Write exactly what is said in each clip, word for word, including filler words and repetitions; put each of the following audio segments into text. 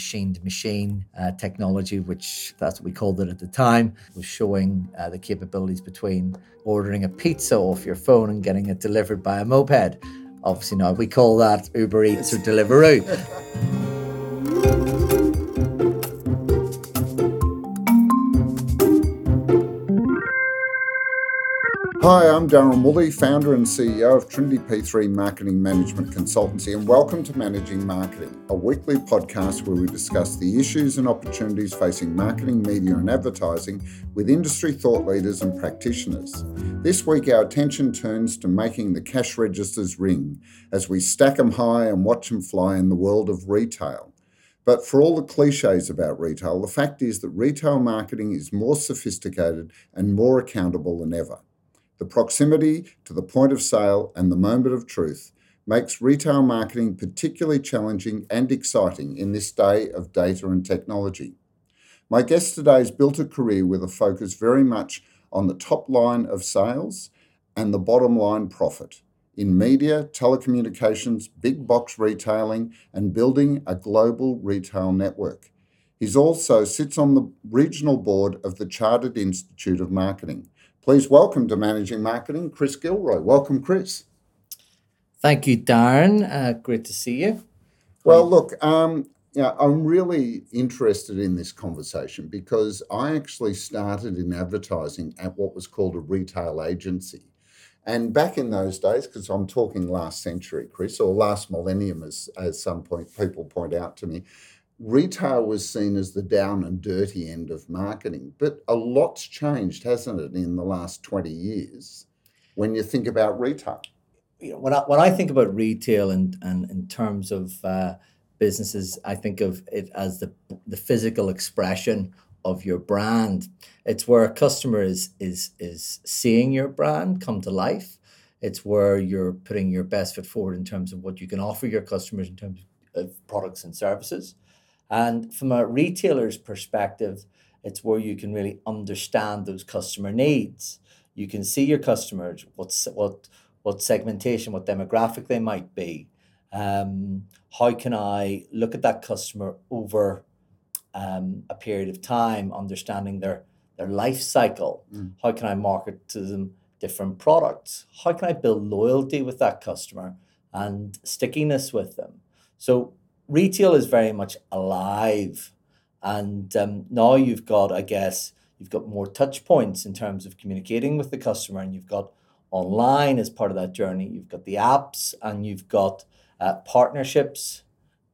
machine-to-machine uh, technology, which that's what we called it at the time, was showing uh, the capabilities between ordering a pizza off your phone and getting it delivered by a moped. Obviously now we call that Uber Eats or Deliveroo. Hi, I'm Darren Woolley, founder and C E O of Trinity P three Marketing Management Consultancy, and welcome to Managing Marketing, a weekly podcast where we discuss the issues and opportunities facing marketing, media and advertising with industry thought leaders and practitioners. This week, our attention turns to making the cash registers ring as we stack them high and watch them fly in the world of retail. But for all the cliches about retail, the fact is that retail marketing is more sophisticated and more accountable than ever. The proximity to the point of sale and the moment of truth makes retail marketing particularly challenging and exciting in this day of data and technology. My guest today has built a career with a focus very much on the top line of sales and the bottom line profit in media, telecommunications, big box retailing, and building a global retail network. He also sits on the regional board of the Chartered Institute of Marketing. Please welcome to Managing Marketing, Chris Gilroy. Welcome, Chris. Thank you, Darren. Uh, great to see you. Well, look, um, yeah, I'm really interested in this conversation because I actually started in advertising at what was called a retail agency. And back in those days, because I'm talking last century, Chris, or last millennium, as, as some point people point out to me, retail was seen as the down and dirty end of marketing, but a lot's changed, hasn't it, in the last twenty years when you think about retail? You know, when, I, when I think about retail and, and in terms of uh, businesses, I think of it as the the physical expression of your brand. It's where a customer is, is, is seeing your brand come to life. It's where you're putting your best foot forward in terms of what you can offer your customers in terms of products and services. And from a retailer's perspective, it's where you can really understand those customer needs. You can see your customers, what's, what what segmentation, what demographic they might be. Um, how can I look at that customer over um, a period of time, understanding their, their life cycle? Mm. How can I market to them different products? How can I build loyalty with that customer and stickiness with them? So retail is very much alive, and um, now you've got, I guess, you've got more touch points in terms of communicating with the customer, and you've got online as part of that journey. You've got the apps, and you've got uh, partnerships.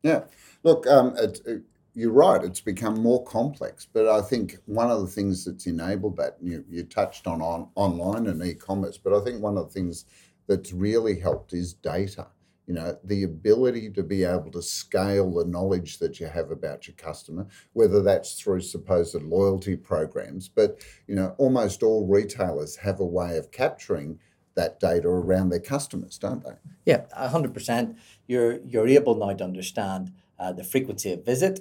Yeah, look, um, it, it, you're right. It's become more complex, but I think one of the things that's enabled that, and you, you touched on, on online and e-commerce, but I think one of the things that's really helped is data. You know, the ability to be able to scale the knowledge that you have about your customer, whether that's through supposed loyalty programs. But, you know, almost all retailers have a way of capturing that data around their customers, don't they? Yeah, one hundred percent. You're, you're able now to understand uh, the frequency of visit.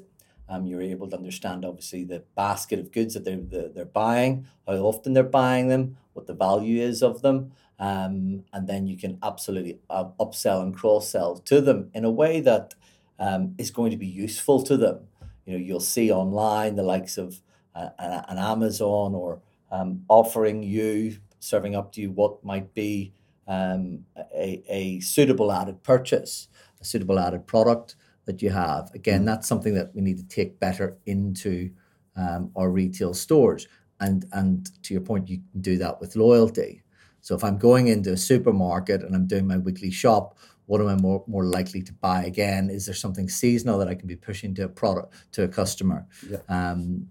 Um, you're able to understand, obviously, the basket of goods that they're, they're, they're buying, how often they're buying them, what the value is of them. Um, and then you can absolutely uh, upsell and cross-sell to them in a way that um, is going to be useful to them. You know, you'll see online the likes of uh, an Amazon or um, offering you, serving up to you what might be um, a, a suitable added purchase, a suitable added product that you have. Again, that's something that we need to take better into um, our retail stores. And, and to your point, you can do that with loyalty. So if I'm going into a supermarket and I'm doing my weekly shop, what am I more, more likely to buy again? Is there something seasonal that I can be pushing to a product, to a customer? Yeah. Um,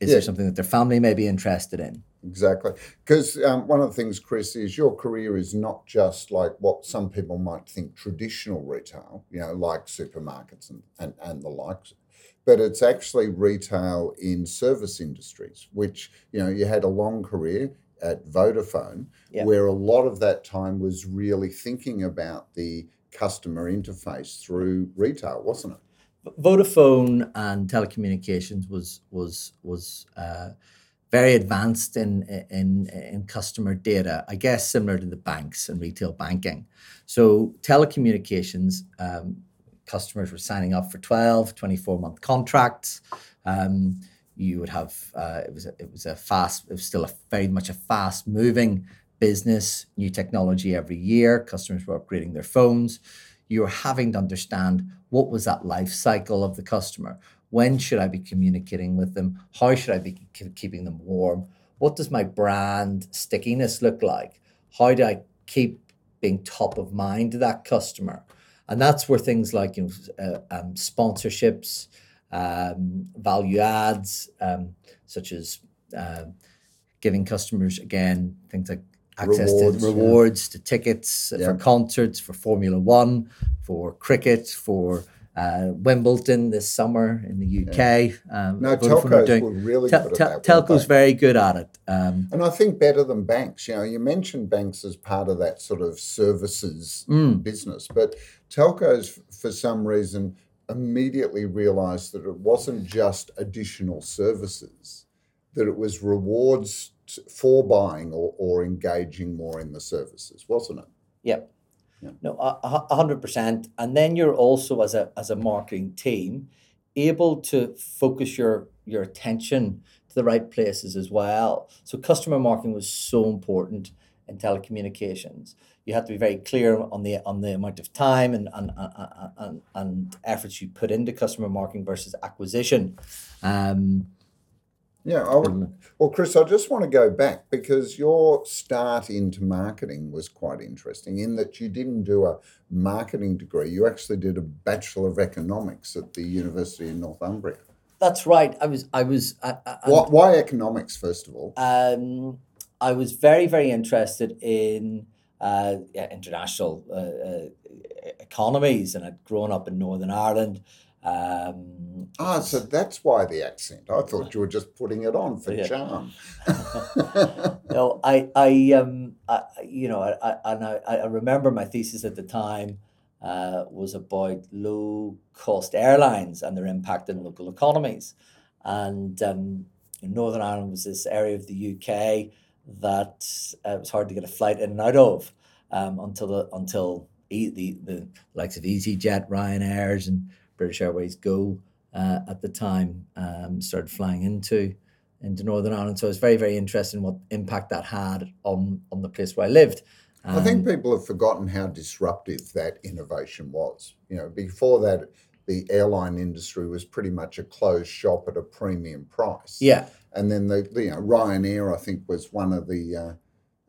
is yeah. there something that their family may be interested in? Exactly. Because um, one of the things, Chris, is your career is not just like what some people might think traditional retail, you know, like supermarkets and, and, and the likes. But it's actually retail in service industries, which, you know, you had a long career at Vodafone, yep. where a lot of that time was really thinking about the customer interface through retail, wasn't it? Vodafone and telecommunications was was was uh, very advanced in in in customer data, I guess similar to the banks and retail banking. So telecommunications um, customers were signing up for twelve, twenty-four month contracts. Um, you would have, uh, it was a, it was a fast, it was still a very much a fast moving business, new technology every year. Customers were upgrading their phones. You're having to understand what was that life cycle of the customer? When should I be communicating with them? How should I be keeping them warm? What does my brand stickiness look like? How do I keep being top of mind to that customer? And that's where things like, you know, uh, um, sponsorships, um, value adds, um, such as uh, giving customers, again, things like access rewards, to rewards, yeah. to tickets yeah. for concerts, for Formula One, for cricket, for uh, Wimbledon this summer in the U K. Yeah. Um, now, telcos doing, were really te- good te- at that. Telcos very good at it. Um, and I think better than banks. You know, you mentioned banks as part of that sort of services mm. business, but telcos, for some reason, immediately realised that it wasn't just additional services, that it was rewards for buying or, or engaging more in the services, wasn't it? Yep. Yeah. No, one hundred percent. And then you're also, as a as a marketing team, able to focus your, your attention to the right places as well. So customer marketing was so important in telecommunications. You had to be very clear on the on the amount of time and and, and, and, and efforts you put into customer marketing versus acquisition. Um Yeah, I would, well, Chris, I just want to go back because your start into marketing was quite interesting in that you didn't do a marketing degree. You actually did a Bachelor of Economics at the University in Northumbria. That's right. I was, I was. I, I, why, why economics, first of all? Um, I was very, very interested in uh, international uh, uh, economies, and I'd grown up in Northern Ireland. Um, ah, so that's why the accent. I thought you were just putting it on for yeah. charm. no, I, I, um, I, you know, I, I, and I, I remember my thesis at the time uh, was about low-cost airlines and their impact on local economies, and um, Northern Ireland was this area of the U K that uh, it was hard to get a flight in and out of um, until the, until e- the the likes of EasyJet, Ryanair's, and British Airways Go uh, at the time um, started flying into into Northern Ireland. So I was very, very interested in what impact that had on, on the place where I lived. Um, I think people have forgotten how disruptive that innovation was. You know, before that, the airline industry was pretty much a closed shop at a premium price. Yeah. And then the, the you know, Ryanair, I think, was one of the uh,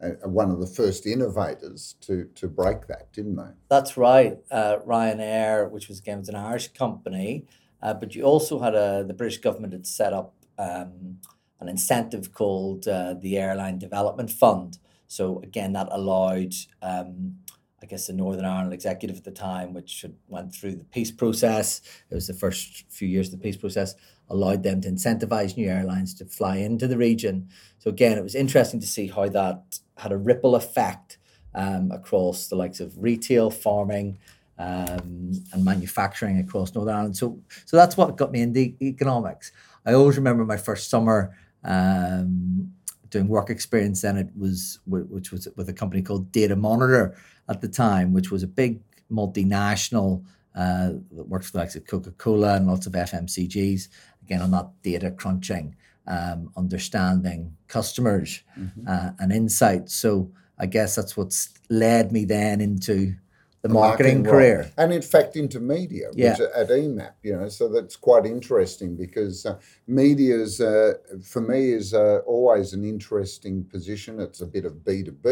Uh, one of the first innovators to to break that, didn't they? That's right. Uh, Ryanair, which was again was an Irish company, uh, but you also had a the British government had set up um, an incentive called uh, the Airline Development Fund. So again, that allowed, um, I guess, the Northern Ireland executive at the time, which had went through the peace process. It was the first few years of the peace process. Allowed them to incentivize new airlines to fly into the region. So again, it was interesting to see how that had a ripple effect um, across the likes of retail, farming, um, and manufacturing across Northern Ireland. So, so that's what got me into economics. I always remember my first summer um, doing work experience, and it was which was with a company called Data Monitor at the time, which was a big multinational uh, that worked for the likes of Coca-Cola and lots of F M C Gs. Again, on that data crunching, um, understanding customers mm-hmm. uh, and insights. So I guess that's what's led me then into the, the marketing, marketing career. And in fact, into media, yeah. which at E M A P, you know, so that's quite interesting because uh, media is, uh, for me, is uh, always an interesting position. It's a bit of B to B,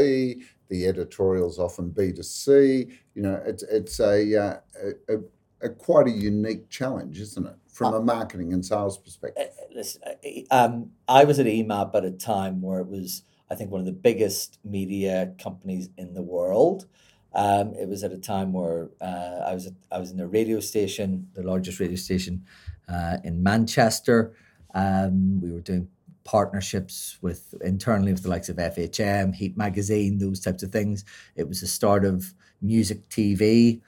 the editorial's often B to C. You know, it's, it's a, uh, a, a, a quite a unique challenge, isn't it? From a marketing and sales perspective. Uh, listen, um, I was at E M A P at a time where it was, I think, one of the biggest media companies in the world. Um, it was at a time where uh, I was at, I was in a radio station, the largest radio station uh, in Manchester. Um, we were doing partnerships with internally with the likes of F H M, Heat Magazine, those types of things. It was the start of music T V,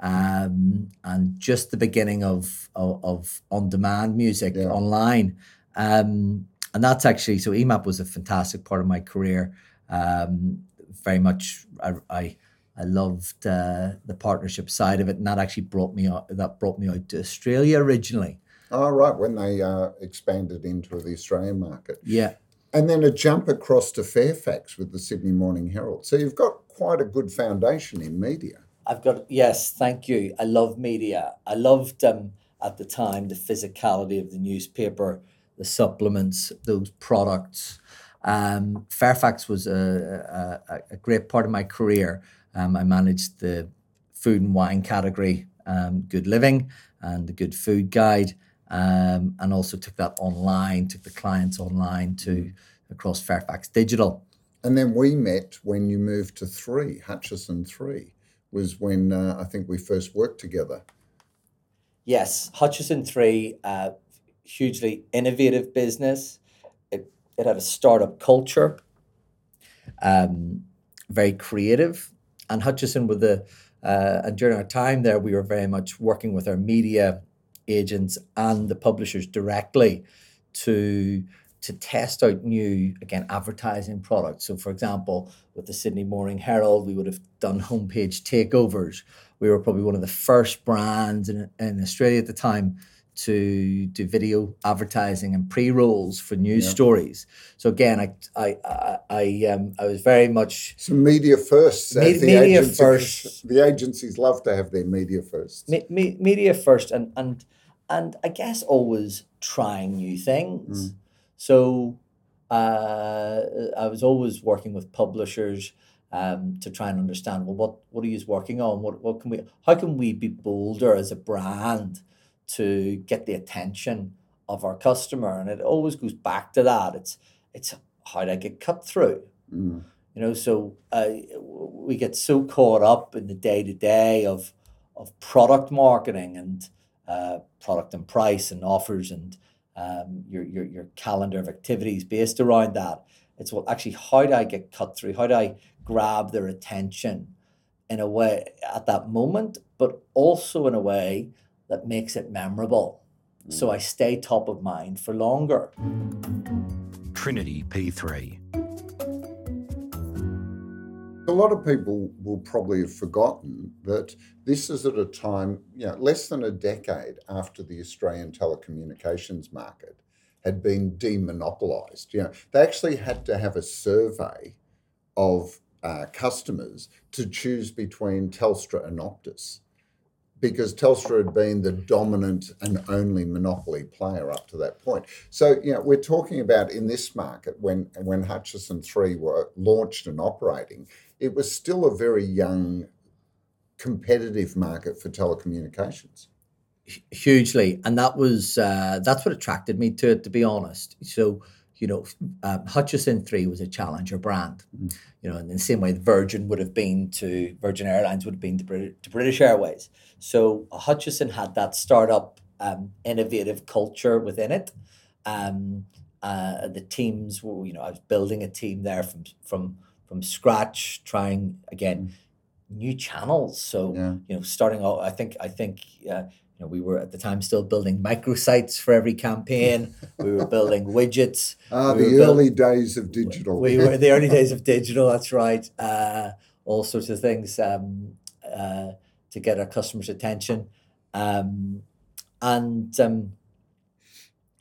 um, and just the beginning of of, of on-demand music yeah. online. Um, and that's actually, so E M A P was a fantastic part of my career. Um, very much, I, I I loved uh, the partnership side of it, and that actually brought me out, that brought me out to Australia originally. Oh, right, when they uh, expanded into the Australian market. Yeah. And then a jump across to Fairfax with the Sydney Morning Herald. So you've got quite a good foundation in media. I've got, yes, thank you. I love media. I loved, um, at the time, the physicality of the newspaper, the supplements, those products. Um, Fairfax was a, a, a great part of my career. Um, I managed the food and wine category, um, Good Living, and the Good Food Guide, um, and also took that online, took the clients online to across Fairfax Digital. And then we met when you moved to Three, Hutchison Three, was when uh, I think we first worked together. Yes, Hutchison Three, uh, hugely innovative business. It it had a startup culture, um, very creative, and Hutchison with the. Uh, and during our time there, we were very much working with our media agents and the publishers directly to to test out new, again, advertising products. So, for example, with the Sydney Morning Herald, we would have done homepage takeovers. We were probably one of the first brands in, in Australia at the time to do video advertising and pre-rolls for news yeah. stories. So again, I I I I, um, I was very much some media first. Me- the media agencies, first. The agencies love to have their media first. Me- me- media first, and and and I guess always trying new things. Mm. So uh, I was always working with publishers um, to try and understand. Well, what what are you working on? What what can we? How can we be bolder as a brand to get the attention of our customer? And it always goes back to that. It's it's how do I get cut through? Mm. You know, so uh, we get so caught up in the day-to-day of of product marketing and uh, product and price and offers and um, your, your, your calendar of activities based around that. It's, well, actually, how do I get cut through? How do I grab their attention in a way at that moment, but also in a way that makes it memorable, so I stay top of mind for longer. Trinity P three. A lot of people will probably have forgotten that this is at a time, you know, less than a decade after the Australian telecommunications market had been demonopolised. You know, they actually had to have a survey of uh, customers to choose between Telstra and Optus, because Telstra had been the dominant and only monopoly player up to that point. So, you know, we're talking about in this market, when, when Hutchison Three were launched and operating, it was still a very young, competitive market for telecommunications. Hugely. And that was, uh, that's what attracted me to it, to be honest. So, you know, um, Hutchison Three was a challenger brand, mm. you know, in the same way Virgin would have been to, Virgin Airlines would have been to, Brit- to British Airways. So Hutchison had that startup, um, innovative culture within it. Um, uh, the teams were, you know, I was building a team there from from from scratch, trying again mm. new channels. So yeah. you know, starting out, I think I think. Uh, You know, we were at the time still building microsites for every campaign. We were building widgets. Ah, we the early build- days of digital. We were the early days of digital, that's right. Uh, all sorts of things um, uh, to get our customers' attention. Um, and um,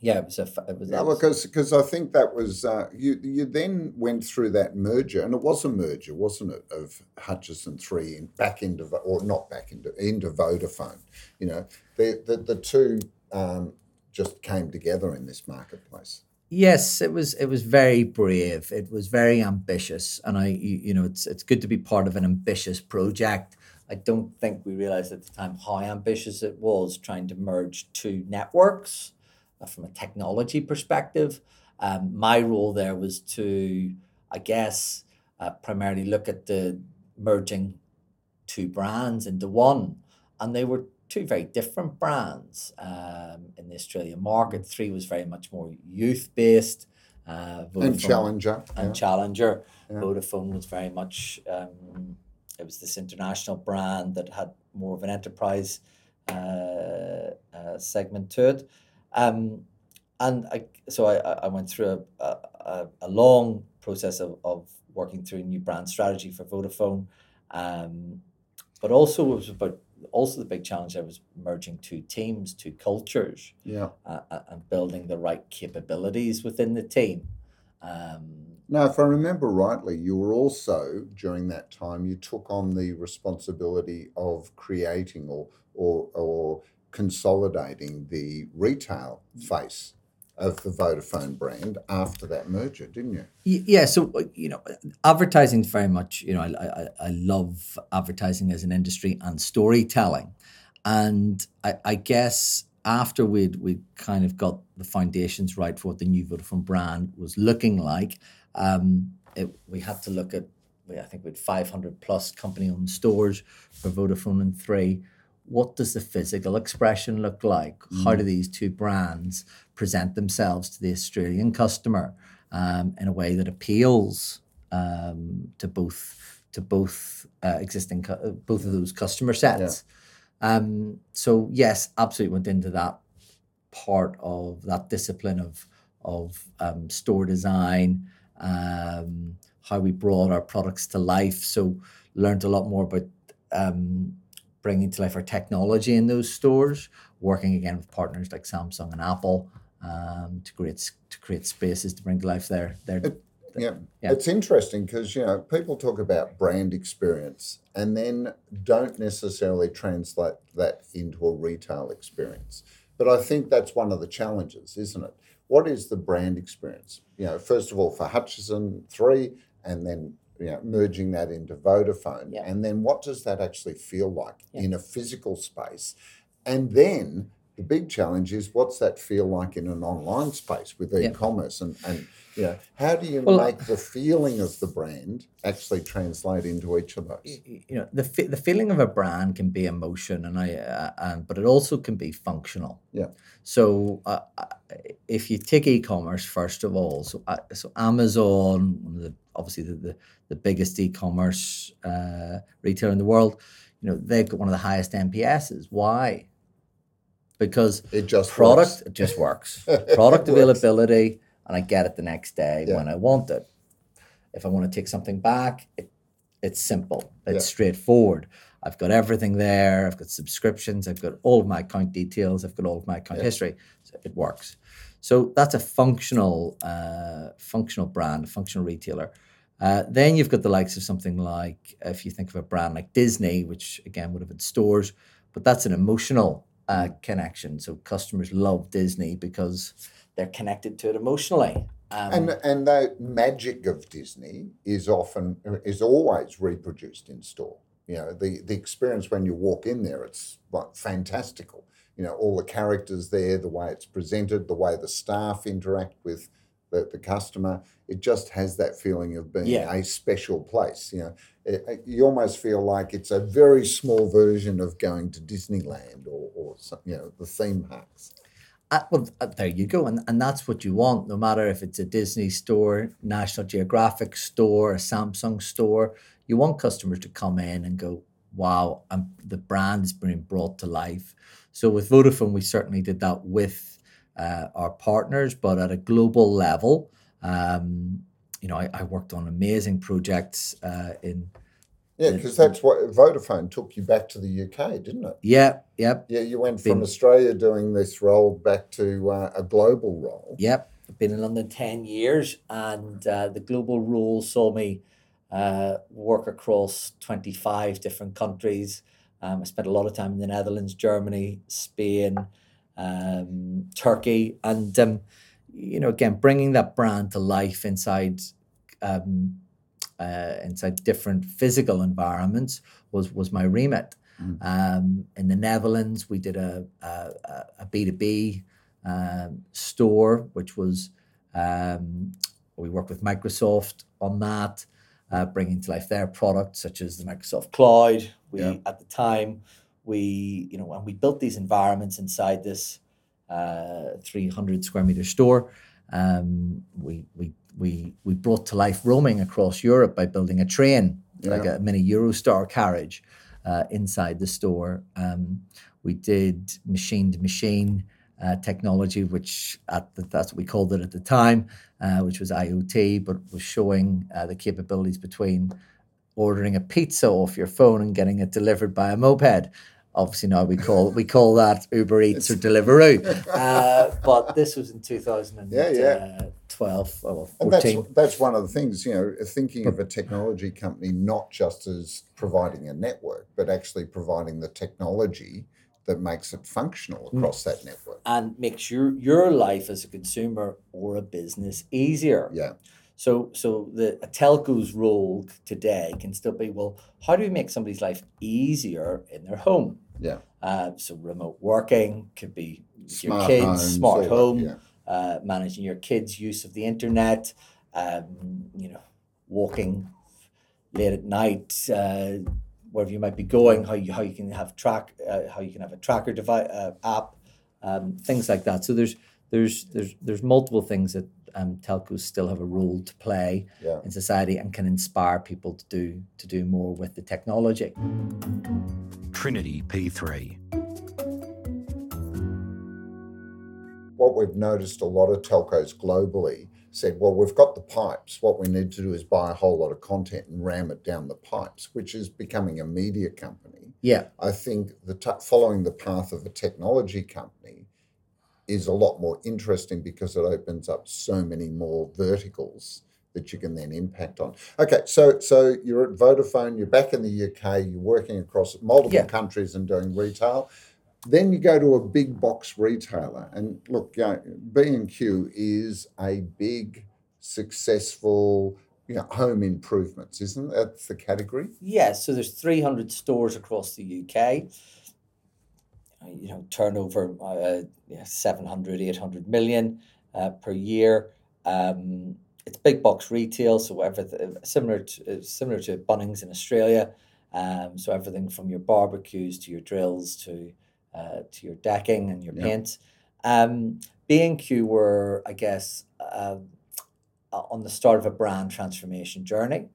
yeah, it was a... It was, yeah, because because I think that was... Uh, you, you then went through that merger, and it was a merger, wasn't it, of Hutchison Three in, back into... Or not back into... Into Vodafone, you know. The, the, the two um, just came together in this marketplace. Yes, it was it was very brave. It was very ambitious, and I you know it's it's good to be part of an ambitious project. I don't think we realised at the time how ambitious it was, trying to merge two networks uh, from a technology perspective. Um, my role there was to, I guess, uh, primarily look at the merging two brands into one, and they were two very different brands um, in the Australian market. Three was very much more youth-based. Uh, Vodafone, and Challenger. And yeah. Challenger. Yeah. Vodafone was very much, um, it was this international brand that had more of an enterprise uh, uh, segment to it. Um, and I, so I, I went through a, a, a long process of, of working through a new brand strategy for Vodafone, Um, but also it was about also the big challenge there was merging two teams, two cultures, yeah, uh, and building the right capabilities within the team. Um, now, if I remember rightly, you were also, during that time, you took on the responsibility of creating or or, or consolidating the retail face of the Vodafone brand after that merger, didn't you? Yeah, so, you know, advertising is very much, you know, I, I, I love advertising as an industry and storytelling. And I, I guess after we'd we kind of got the foundations right for what the new Vodafone brand was looking like, um, it, we had to look at, I think we had five hundred plus company-owned stores for Vodafone and Three. What does the physical expression look like? Mm. How do these two brands present themselves to the Australian customer um, in a way that appeals um, to both to both uh, existing cu- both of those customer sets? Yeah. Um, so yes, absolutely went into that part of that discipline of of um, store design, um, how we brought our products to life. So learned a lot more about. Um, bringing to life our technology in those stores, working again with partners like Samsung and Apple um, to create to create spaces to bring to life their... their it, the, yeah. yeah, it's interesting because, you know, people talk about brand experience and then don't necessarily translate that into a retail experience. But I think that's one of the challenges, isn't it? What is the brand experience? You know, first of all, for Hutchison Three and then... You know, merging that into Vodafone, yeah. And then what does that actually feel like yeah. in a physical space? And then the big challenge is what's that feel like in an online space with e-commerce, yeah. and and you know, how do you well, make the feeling of the brand actually translate into each of those? You know, the fe- the feeling of a brand can be emotion, and I uh, and but it also can be functional. Yeah. So uh, if you take e-commerce first of all, so uh, so Amazon, one of the obviously the, the, the biggest e-commerce uh, retailer in the world, you know, they've got one of the highest N P S's. Why? Because it just product works. It just works. Product availability, works. And I get it the next day yeah. when I want it. If I want to take something back, it, it's simple. It's yeah. straightforward. I've got everything there. I've got subscriptions. I've got all of my account details. I've got all of my account yeah. history. So it works. So that's a functional, uh, functional brand, a functional retailer. Uh, then you've got the likes of something like, if you think of a brand like Disney, which again would have been stores, but that's an emotional uh, connection. So customers love Disney because they're connected to it emotionally. Um, and and the magic of Disney is often is always reproduced in store. You know, the the experience when you walk in there, it's like fantastical. You know, all the characters there, the way it's presented, the way the staff interact with the, the customer, it just has that feeling of being yeah. a special place. You know, it, it, you almost feel like it's a very small version of going to Disneyland or, or some, you know, the theme parks. Uh, well, uh, there you go. And, and that's what you want, no matter if it's a Disney store, National Geographic store, a Samsung store. You want customers to come in and go, wow, I'm, the brand is being brought to life. So with Vodafone, we certainly did that with uh, our partners, but at a global level. Um, you know, I, I worked on amazing projects uh, in... Yeah, because that's what Vodafone took you back to the U K, didn't it? Yeah, yep. Yeah, you went been, from Australia doing this role back to uh, a global role. Yep, I've been in London ten years, and uh, the global role saw me uh, work across twenty-five different countries. Um, I spent a lot of time in the Netherlands, Germany, Spain, um, Turkey, and, um, you know, again, bringing that brand to life inside um, uh, inside different physical environments was was my remit. Mm. Um, in the Netherlands, we did a, a, a B two B um, store, which was, um, we worked with Microsoft on that. Uh, bringing to life their products, such as the Microsoft Cloud. We yeah. at the time, we you know, and we built these environments inside this uh, three hundred square meter store. Um, we we we we brought to life roaming across Europe by building a train, yeah. like a mini Eurostar carriage, uh, inside the store. Um, we did machine to machine uh, technology, which at the, that's what we called it at the time. Uh, which was I O T, but was showing uh, the capabilities between ordering a pizza off your phone and getting it delivered by a moped. Obviously now we call we call that Uber Eats or Deliveroo. Uh, but this was in two thousand twelve, yeah, yeah. Uh, or fourteen. And that's, that's one of the things, you know, thinking of a technology company not just as providing a network, but actually providing the technology that makes it functional across mm. that network. And makes your, your life as a consumer or a business easier. Yeah. So so the a telco's role today can still be, well, how do we make somebody's life easier in their home? Yeah. Uh, so remote working could be smart your kids, homes, smart home, that, yeah. uh, managing your kids' use of the internet, um, you know, walking late at night, uh, wherever you might be going, how you how you can have track, uh, how you can have a tracker device uh, app, um, things like that. So there's there's there's there's multiple things that. Um, telcos still have a role to play yeah. in society and can inspire people to do to do more with the technology. Trinity P three. What we've noticed a lot of telcos globally said, well, we've got the pipes. What we need to do is buy a whole lot of content and ram it down the pipes, which is becoming a media company. Yeah. I think the t- following the path of a technology company is a lot more interesting because it opens up so many more verticals that you can then impact on. Okay, so so you're at Vodafone, you're back in the U K, you're working across multiple yeah. countries and doing retail. Then you go to a big box retailer. And look, you know, B and Q is a big, successful, you know, home improvements, isn't that? That's the category? Yeah, so there's three hundred stores across the U K. You know, turnover uh, yeah, seven hundred, eight hundred million uh, per year. Um, it's big box retail, so everything similar to, similar to Bunnings in Australia. Um, so everything from your barbecues to your drills to uh, to your decking and your yeah. paint. Um, B and Q were, I guess, uh, on the start of a brand transformation journey.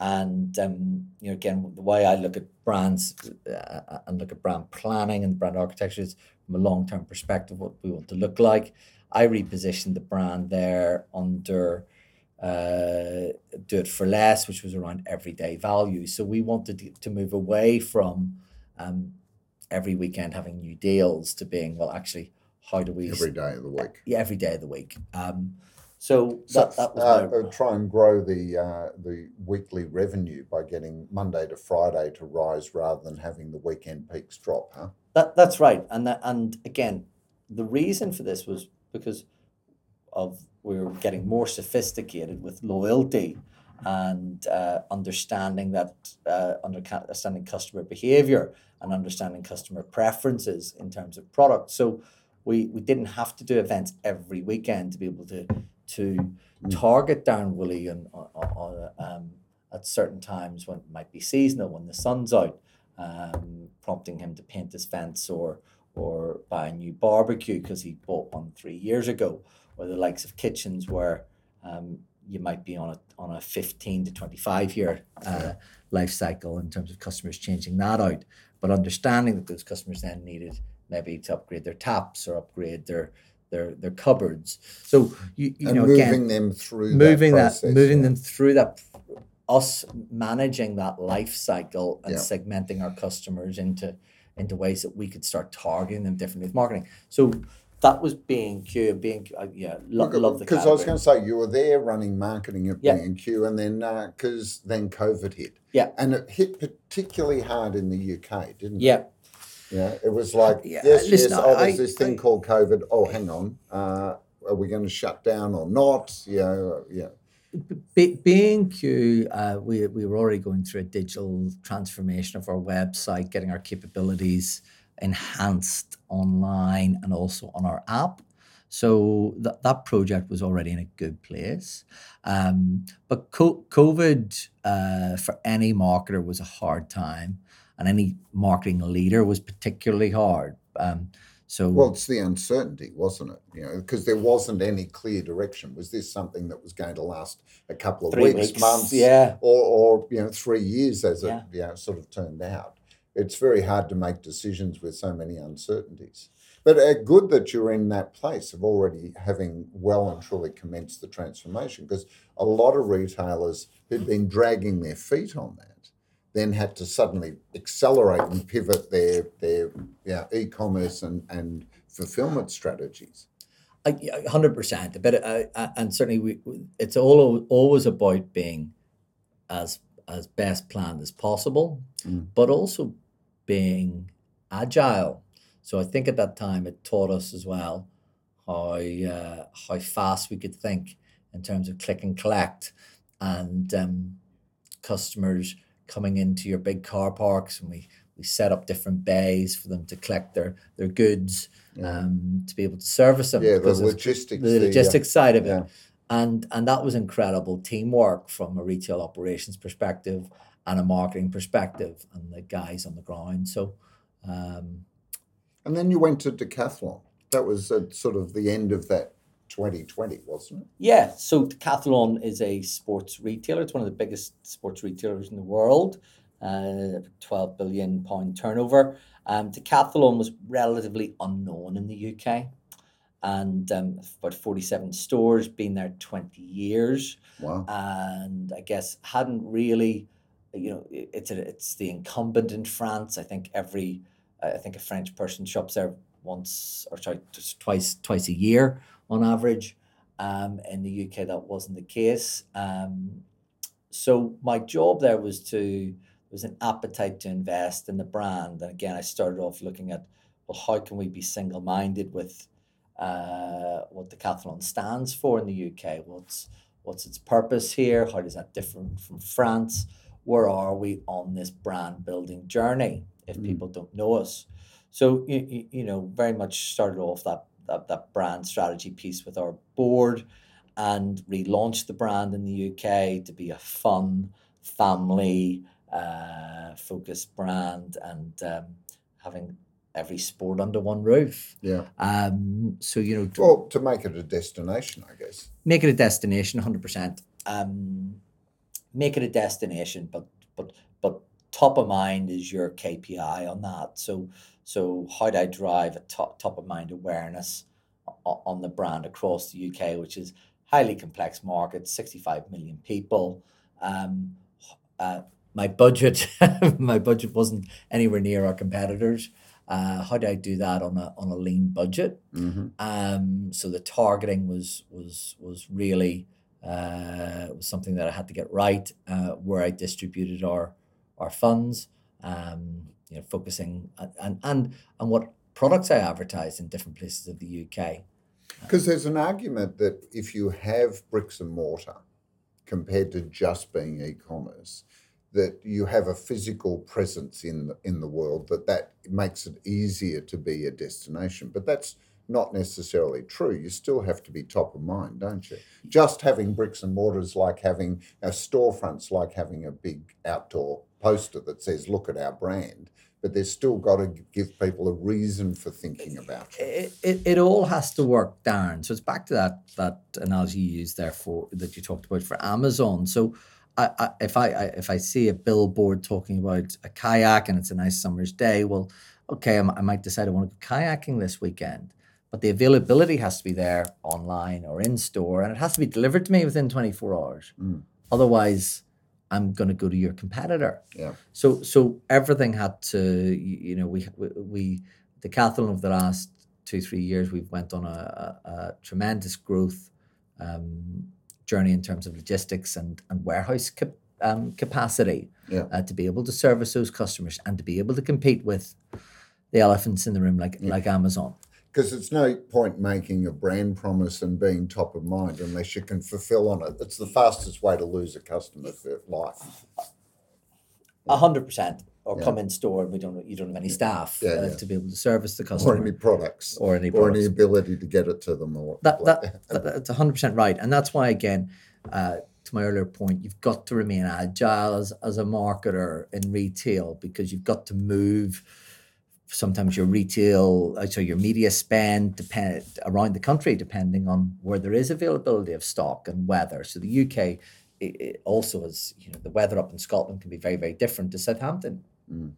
And, um, you know, again, the way I look at brands uh, and look at brand planning and brand architecture is from a long-term perspective, what we want to look like. I repositioned the brand there under uh, Do It For Less, which was around everyday value. So we wanted to move away from um, every weekend having new deals to being, well, actually, how do we... Every day of the week. Yeah, every day of the week. Um So, so that, that was uh, my... try and grow the uh, the weekly revenue by getting Monday to Friday to rise rather than having the weekend peaks drop, huh? That that's right, and that, and again, the reason for this was because of we were getting more sophisticated with loyalty and uh, understanding that uh, understanding customer behavior and understanding customer preferences in terms of product. So we we didn't have to do events every weekend to be able to. to target Darren Woolley on, on, on, um, at certain times when it might be seasonal, when the sun's out, um, prompting him to paint his fence or or buy a new barbecue because he bought one three years ago, or the likes of kitchens where um, you might be on a on a fifteen to twenty-five year uh, life cycle in terms of customers changing that out. But understanding that those customers then needed maybe to upgrade their taps or upgrade their Their, their cupboards. So, you, you and know, moving again, them through moving that, process, that moving yeah. them through that, us managing that life cycle and yeah. segmenting our customers into, into ways that we could start targeting them differently with marketing. So that was B and Q, B and Q, uh, yeah, lo- Look, love the Because I was going to say, you were there running marketing at yeah. B and Q and then, because uh, then COVID hit. Yeah. And it hit particularly hard in the U K, didn't yeah. it? Yeah. Yeah, it was like, yeah, yes, listen, yes, oh, there's I, this thing I, called COVID. Oh, hang on. Uh, are we going to shut down or not? Yeah, yeah. B- B and Q, uh, we, we were already going through a digital transformation of our website, getting our capabilities enhanced online and also on our app. So th- that project was already in a good place. Um, but co- COVID, uh, for any marketer, was a hard time. And any marketing leader was particularly hard. Um, so well, it's the uncertainty, wasn't it? You know, because there wasn't any clear direction. Was this something that was going to last a couple of weeks, weeks, months, yeah, or, or you know, three years as yeah. it you know, sort of turned out? It's very hard to make decisions with so many uncertainties. But uh, good that you're in that place of already having well and truly commenced the transformation, because a lot of retailers who'd been dragging their feet on that then had to suddenly accelerate and pivot their their you know, e-commerce and, and fulfillment strategies. one hundred percent. But uh, and certainly we, it's all always about being as as best planned as possible, mm. but also being agile. So I think at that time it taught us as well how uh, how fast we could think in terms of click and collect and um, customers coming into your big car parks, and we, we set up different bays for them to collect their, their goods yeah. um, to be able to service them. Yeah, the logistics. The logistics the, side of yeah. it. And, and that was incredible teamwork from a retail operations perspective and a marketing perspective and the guys on the ground. So... Um, And then you went to Decathlon. That was at sort of the end of that twenty twenty, wasn't it? Yeah. So Decathlon is a sports retailer. It's one of the biggest sports retailers in the world, uh, twelve billion pounds turnover. Um, Decathlon was relatively unknown in the U K, and um, about forty-seven stores, been there twenty years. Wow. And I guess hadn't really, you know, it's a, it's the incumbent in France. I think every... I think a French person shops there once or sorry, just twice twice a year on average. Um, in the U K, that wasn't the case. Um, so my job there was to was an appetite to invest in the brand. And again, I started off looking at, well, how can we be single-minded with uh, what Decathlon stands for in the U K? What's what's its purpose here? How does that differ from France? Where are we on this brand-building journey if people don't know us? So, you, you know, very much started off that, that that brand strategy piece with our board and relaunched the brand in the U K to be a fun, family-focused uh, brand and um, having every sport under one roof. Yeah. Um. So, you know... To, well, to make it a destination, I guess. Make it a destination, one hundred percent. Um, make it a destination, but but but... top of mind is your K P I on that. So, so how do I drive a top, top of mind awareness on the brand across the U K, which is highly complex market, sixty-five million people. Um, uh, my budget, my budget wasn't anywhere near our competitors. Uh, how do I do that on a on a lean budget? Mm-hmm. Um, so the targeting was was was really uh, was something that I had to get right. Uh, where I distributed our our funds, um, you know, focusing on, and, and, and what products I advertise in different places of the U K. Because there's an argument that if you have bricks and mortar compared to just being e-commerce, that you have a physical presence in the, in the world, that that makes it easier to be a destination. But that's not necessarily true. You still have to be top of mind, don't you? Just having bricks and mortar is like having a storefront's like having a big outdoor poster that says, look at our brand, but they've still got to give people a reason for thinking about it. It, it, it all has to work, Darren. So it's back to that that analogy you used there for that you talked about for Amazon. So I, I, if I, I if I see a billboard talking about a kayak and it's a nice summer's day, well, okay, I, I might decide I want to go kayaking this weekend, but the availability has to be there online or in store, and it has to be delivered to me within twenty-four hours. Mm. Otherwise, I'm going to go to your competitor. Yeah. So, so everything had to, you know, we we, we Decathlon over the last two three years, we've went on a, a, a tremendous growth um, journey in terms of logistics and and warehouse cap, um, capacity yeah. uh, to be able to service those customers and to be able to compete with the elephants in the room like yeah. like Amazon. Because it's no point making a brand promise and being top of mind unless you can fulfill on it. It's the fastest way to lose a customer for life. A hundred percent. Or yeah. come in store and we don't you don't have any staff yeah, uh, yeah. to be able to service the customer. Or any products. Or any products. Or any ability to get it to them. Or that, like that, that. That's a hundred percent right. And that's why, again, uh, to my earlier point, you've got to remain agile as, as a marketer in retail, because you've got to move sometimes your retail, so your media spend depend around the country, depending on where there is availability of stock and weather. So the U K it, it also is, you know, the weather up in Scotland can be very, very different to Southampton. Mm,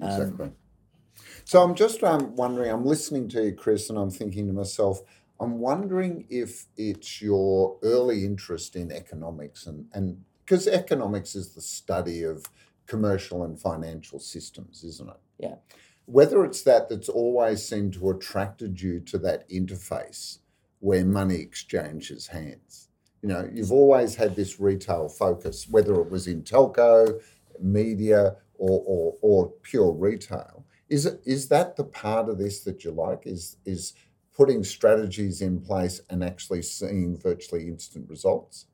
exactly. Um, So I'm just um, wondering, I'm listening to you, Chris, and I'm thinking to myself, I'm wondering if it's your early interest in economics, and and because economics is the study of commercial and financial systems, isn't it? Yeah. Whether it's that that's always seemed to attracted you to that interface where money exchanges hands. You know, you've always had this retail focus, whether it was in telco, media, or or, or pure retail. Is it, is that the part of this that you like? Is is putting strategies in place and actually seeing virtually instant results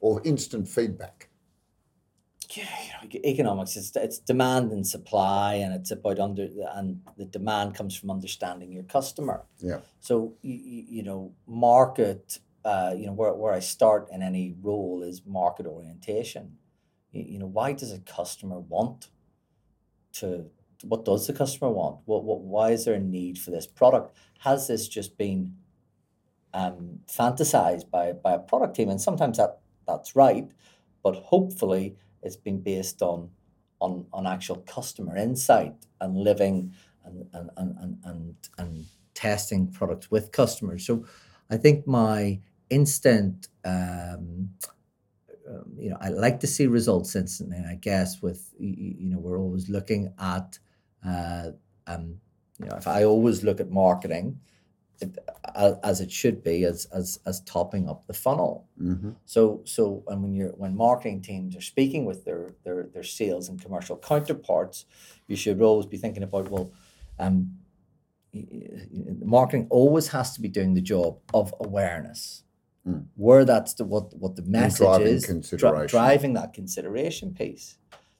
or instant feedback? Yeah, you know, economics, it's, it's demand and supply, and it's about under and the demand comes from understanding your customer. Yeah. So, you, you know, market, uh, you know, where, where I start in any role is market orientation. You, you know, why does a customer want to, what does the customer want? What, what, why is there a need for this product? Has this just been um, fantasized by, by a product team? And sometimes that, that's right, but hopefully it's been based on on, on actual customer insight and living and and, and and and and testing products with customers. So I think my instant, um, um, you know, I like to see results instantly. I guess with, you know, we're always looking at, uh, um, you know, if I always look at marketing as it should be, as as as topping up the funnel. Mm-hmm. So so and when you're when marketing teams are speaking with their their their sales and commercial counterparts, you should always be thinking about, well, um, marketing always has to be doing the job of awareness, mm. where that's the what what the message driving is, consideration. Dri- driving that consideration piece.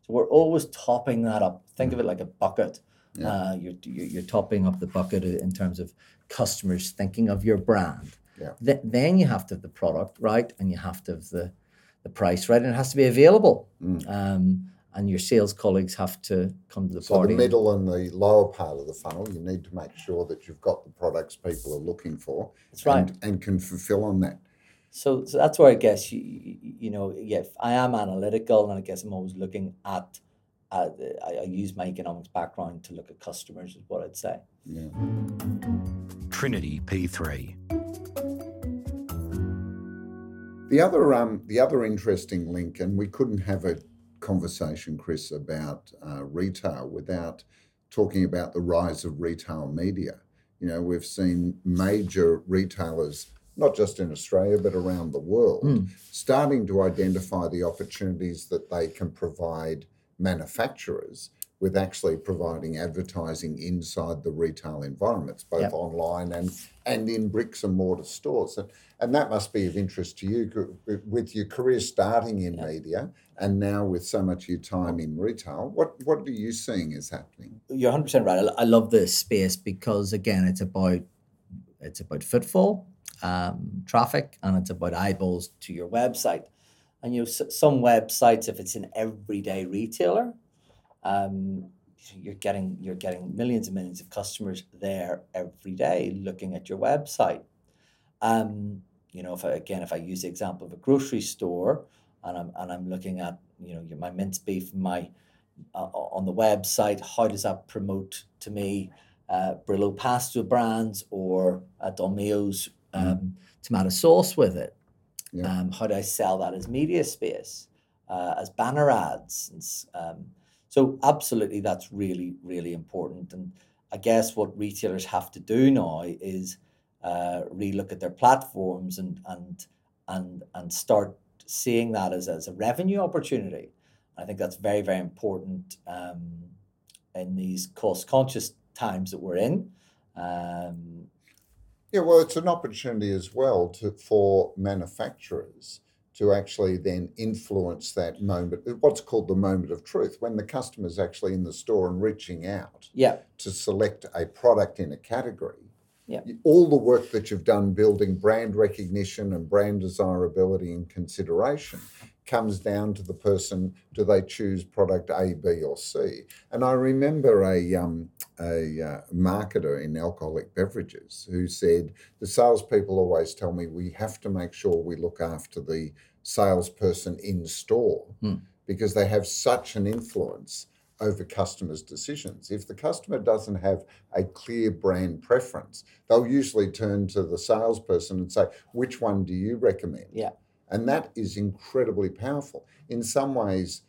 So we're always topping that up. Think mm. of it like a bucket. Yeah. Uh, you're, you're you're topping up the bucket in terms of customers thinking of your brand. Yeah. Th- then you have to have the product right, and you have to have the, the price right, and it has to be available. Mm. Um, and your sales colleagues have to come to the so party. So the middle and the lower part of the funnel, you need to make sure that you've got the products people are looking for. That's right. And, and can fulfill on that. So, so that's where I guess, you, you know, yeah, I am analytical, and I guess I'm always looking at Uh, I, I use my economics background to look at customers, is what I'd say. Yeah. Trinity P three. The other, um, the other interesting link, and we couldn't have a conversation, Chris, about uh, retail without talking about the rise of retail media. You know, we've seen major retailers, not just in Australia, but around the world, mm. starting to identify the opportunities that they can provide manufacturers with actually providing advertising inside the retail environments, both yep. online and and in bricks and mortar stores. And, and that must be of interest to you with your career starting in yep. media and now with so much of your time in retail. What what are you seeing is happening? You're one hundred percent right. I love this space because, again, it's about it's about footfall, um, traffic, and it's about eyeballs to your website. And, you know, some websites, if it's an everyday retailer, um, you're getting you're getting millions and millions of customers there every day looking at your website. Um, you know, if I, again, if I use the example of a grocery store, and I'm and I'm looking at, you know, my minced beef, my uh, on the website, how does that promote to me uh, Brillo Pasta Brands or uh, Dolmio's um, mm. tomato sauce with it? Yeah. Um, how do I sell that as media space, uh, as banner ads? And, um, so absolutely, that's really, really important. And I guess what retailers have to do now is uh, relook at their platforms and and and and start seeing that as, as a revenue opportunity. I think that's very, very important um, in these cost-conscious times that we're in. Um, Yeah, well, it's an opportunity as well to for manufacturers to actually then influence that moment, what's called the moment of truth, when the customer's actually in the store and reaching out yeah. to select a product in a category. Yeah. All the work that you've done building brand recognition and brand desirability and consideration comes down to the person, do they choose product A, B or C? And I remember a um, a uh, marketer in alcoholic beverages who said, the salespeople always tell me we have to make sure we look after the salesperson in store mm. because they have such an influence over customers' decisions. If the customer doesn't have a clear brand preference, they'll usually turn to the salesperson and say, which one do you recommend? Yeah. And that is incredibly powerful. In some ways,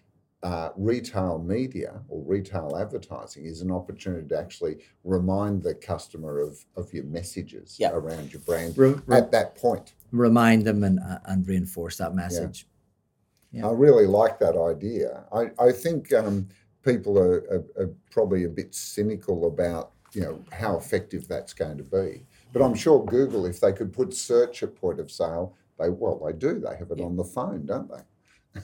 uh, retail media or retail advertising is an opportunity to actually remind the customer of, of your messages yeah. around your brand re- re- at that point. Remind them and, uh, and reinforce that message. Yeah. Yeah. I really like that idea. I, I think um, people are, are, are probably a bit cynical about, you know, how effective that's going to be. But I'm sure Google, if they could put search at point of sale, They well, they do. They have it yeah. on the phone, don't they?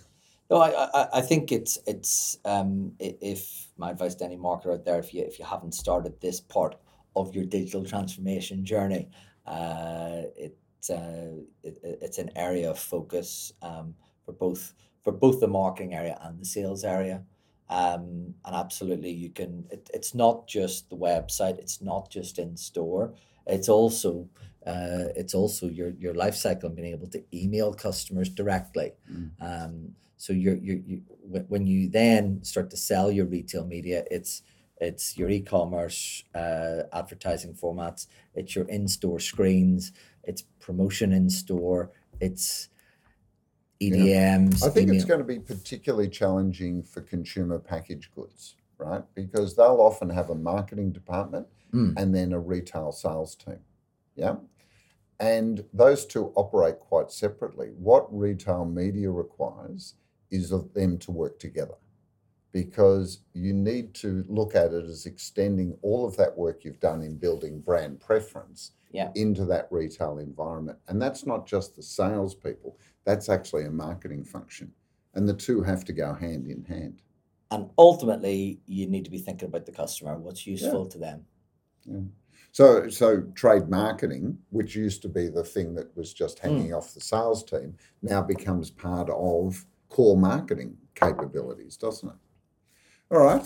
No, I, I, I think it's it's um, if my advice to any marketer out there, if you if you haven't started this part of your digital transformation journey, uh, it, uh, it it's an area of focus um, for both for both the marketing area and the sales area, um, and absolutely you can. It, it's not just the website. It's not just in store. It's also Uh, it's also your your life cycle and being able to email customers directly. Mm. Um, so you're, you're, you when you then start to sell your retail media, it's it's your e-commerce uh, advertising formats, it's your in-store screens, it's promotion in store, it's E D Ms. Yeah. I think email. It's going to be particularly challenging for consumer packaged goods, right? Because they'll often have a marketing department mm. and then a retail sales team. Yeah. And those two operate quite separately. What retail media requires is of them to work together, because you need to look at it as extending all of that work you've done in building brand preference yeah. into that retail environment. And that's not just the salespeople, that's actually a marketing function. And the two have to go hand in hand. And ultimately, you need to be thinking about the customer, what's useful yeah. to them. Yeah. So so trade marketing, which used to be the thing that was just hanging mm. off the sales team, now becomes part of core marketing capabilities, doesn't it? All right.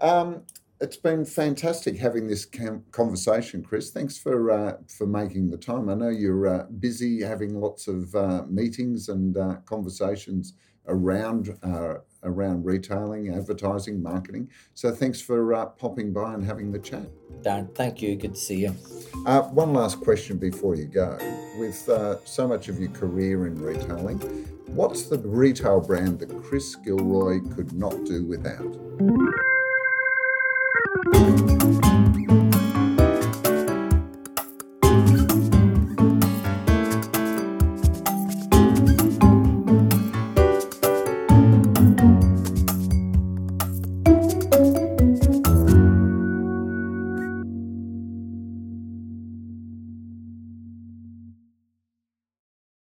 Um, it's been fantastic having this cam- conversation, Chris. Thanks for uh, for making the time. I know you're uh, busy having lots of uh, meetings and uh, conversations around uh, around retailing, advertising, marketing. So thanks for uh, popping by and having the chat. Darren, thank you. Good to see you. Uh, one last question before you go. With uh, so much of your career in retailing, what's the retail brand that Chris Gilroy could not do without?